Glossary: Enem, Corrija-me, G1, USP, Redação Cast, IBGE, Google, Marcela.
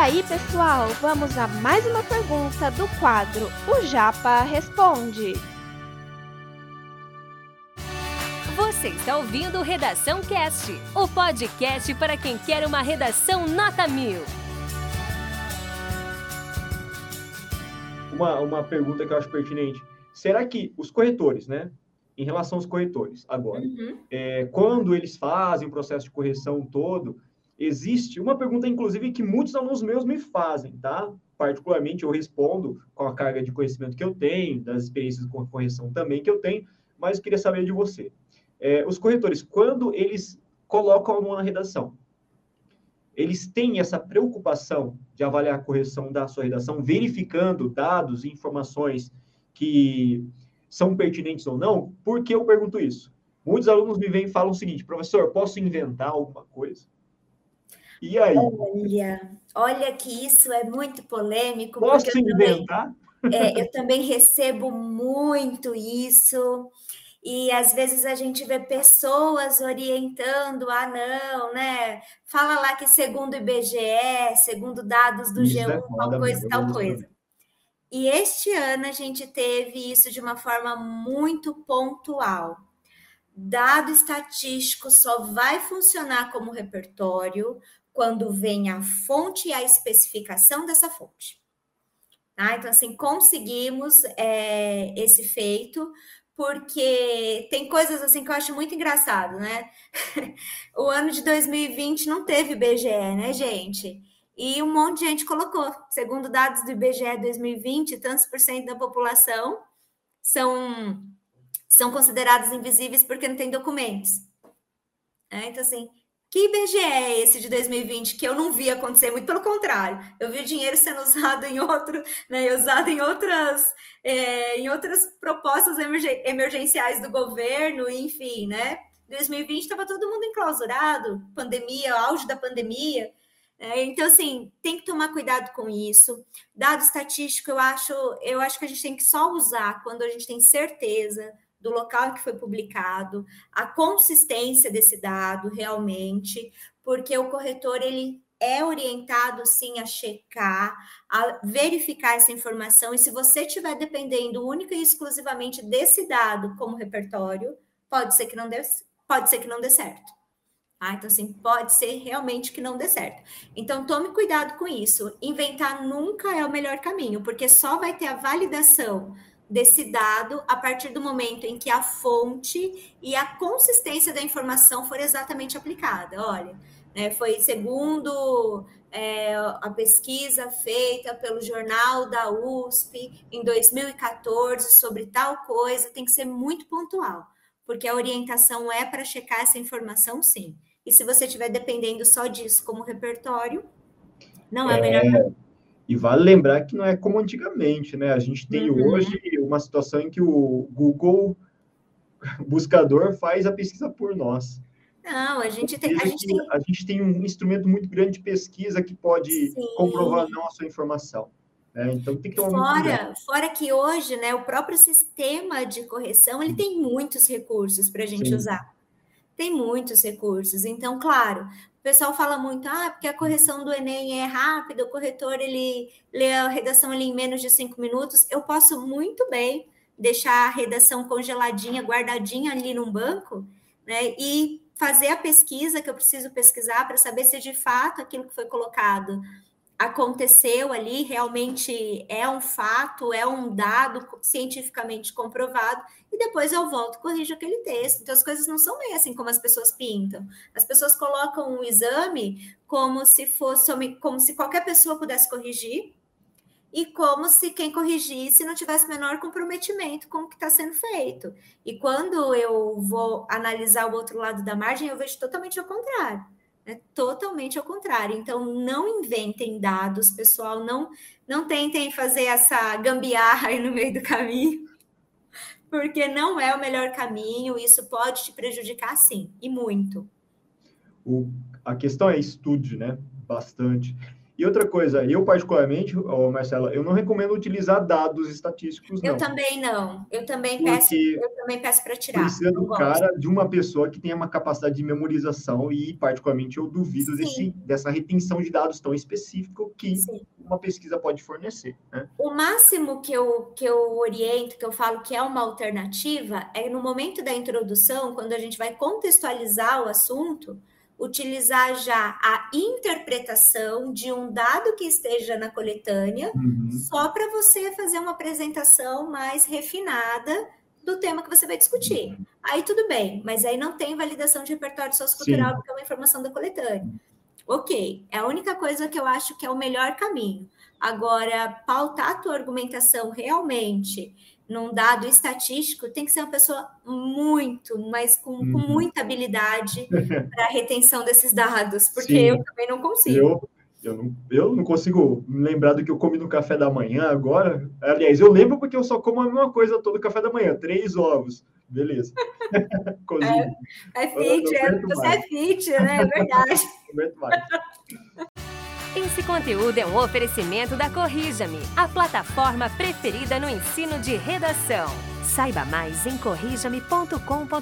aí, pessoal, vamos a mais uma pergunta do quadro O Japa Responde. Você está ouvindo Redação Cast, o podcast para quem quer uma redação nota 1000. Uma pergunta que eu acho pertinente. Será que os corretores, né? Em relação aos corretores, agora. Quando eles fazem o processo de correção todo, existe uma pergunta, inclusive, que muitos alunos meus me fazem, tá? Particularmente, eu respondo com a carga de conhecimento que eu tenho, das experiências com correção também que eu tenho, mas eu queria saber de você. Os corretores, quando eles colocam o aluno na redação, eles têm essa preocupação de avaliar a correção da sua redação, verificando dados e informações que são pertinentes ou não? Por que eu pergunto isso? Muitos alunos me vêm e falam o seguinte: professor, posso inventar alguma coisa? E aí? Olha que isso é muito polêmico. Posso inventar? Eu também recebo muito isso. E, às vezes, a gente vê pessoas orientando, não, né? Fala lá que segundo o IBGE, segundo dados do G1, tal coisa, tal coisa. E este ano a gente teve isso de uma forma muito pontual. Dado estatístico só vai funcionar como repertório quando vem a fonte e a especificação dessa fonte. Tá? Então, assim, conseguimos esse feito, porque tem coisas assim que eu acho muito engraçado, né? O ano de 2020 não teve IBGE, né, gente? E um monte de gente colocou, segundo dados do IBGE 2020, tantos por cento da população são considerados invisíveis porque não tem documentos. Então, assim, que IBGE é esse de 2020 que eu não vi acontecer? Muito pelo contrário, eu vi o dinheiro sendo usado em outras propostas emergenciais do governo, enfim, né? 2020 estava todo mundo enclausurado, pandemia, auge da pandemia. Então, assim, tem que tomar cuidado com isso. Dado estatístico, eu acho que a gente tem que só usar quando a gente tem certeza do local em que foi publicado, a consistência desse dado realmente, porque o corretor, ele é orientado, sim, a checar, a verificar essa informação, e se você estiver dependendo única e exclusivamente desse dado como repertório, pode ser que não dê certo. Então, assim, pode ser realmente que não dê certo. Então, tome cuidado com isso. Inventar nunca é o melhor caminho, porque só vai ter a validação desse dado a partir do momento em que a fonte e a consistência da informação for exatamente aplicada. Olha, né, foi segundo a pesquisa feita pelo jornal da USP em 2014 sobre tal coisa, tem que ser muito pontual, porque a orientação é para checar essa informação, sim. E se você estiver dependendo só disso como repertório, não é melhor. E vale lembrar que não é como antigamente, né? A gente tem hoje uma situação em que o Google buscador faz a pesquisa por nós. Não, a gente tem um instrumento muito grande de pesquisa que pode comprovar não a sua informação. Então, tem que ter fora que hoje, né, o próprio sistema de correção, ele tem muitos recursos para a gente usar. Tem muitos recursos. Então, claro, o pessoal fala muito, porque a correção do Enem é rápida, o corretor, ele lê a redação ali em menos de 5 minutos. Eu posso muito bem deixar a redação congeladinha, guardadinha ali num banco, né, e fazer a pesquisa que eu preciso pesquisar para saber se de fato aquilo que foi colocado aconteceu ali, realmente é um fato, é um dado cientificamente comprovado, e depois eu volto e corrijo aquele texto. Então, as coisas não são meio assim como as pessoas pintam. As pessoas colocam um exame como se qualquer pessoa pudesse corrigir, e como se quem corrigisse não tivesse menor comprometimento com o que está sendo feito. E quando eu vou analisar o outro lado da margem, eu vejo totalmente ao contrário. Totalmente ao contrário. Então, não inventem dados, pessoal, não tentem fazer essa gambiarra aí no meio do caminho, porque não é o melhor caminho, isso pode te prejudicar, sim, e muito. A questão é estude, né? Bastante. E outra coisa, eu particularmente, Marcela, eu não recomendo utilizar dados estatísticos, não. Eu também não. Eu também peço para tirar. Precisa do cara, de uma pessoa que tenha uma capacidade de memorização e, particularmente, eu duvido dessa retenção de dados tão específico que uma pesquisa pode fornecer. Né? O máximo que eu oriento, que eu falo que é uma alternativa, é no momento da introdução, quando a gente vai contextualizar o assunto, utilizar já a interpretação de um dado que esteja na coletânea, só para você fazer uma apresentação mais refinada do tema que você vai discutir. Aí tudo bem, mas aí não tem validação de repertório sociocultural, porque é uma informação da coletânea. Ok, é a única coisa que eu acho que é o melhor caminho. Agora, pautar a tua argumentação realmente num dado estatístico, tem que ser uma pessoa com muita habilidade para a retenção desses dados, porque eu também não consigo. Eu não consigo lembrar do que eu comi no café da manhã agora. Aliás, eu lembro porque eu só como a mesma coisa todo café da manhã, 3 ovos. Beleza. Cozinha. É fit, né? É verdade. Esse conteúdo é um oferecimento da Corrija-me, a plataforma preferida no ensino de redação. Saiba mais em corrijame.com.br.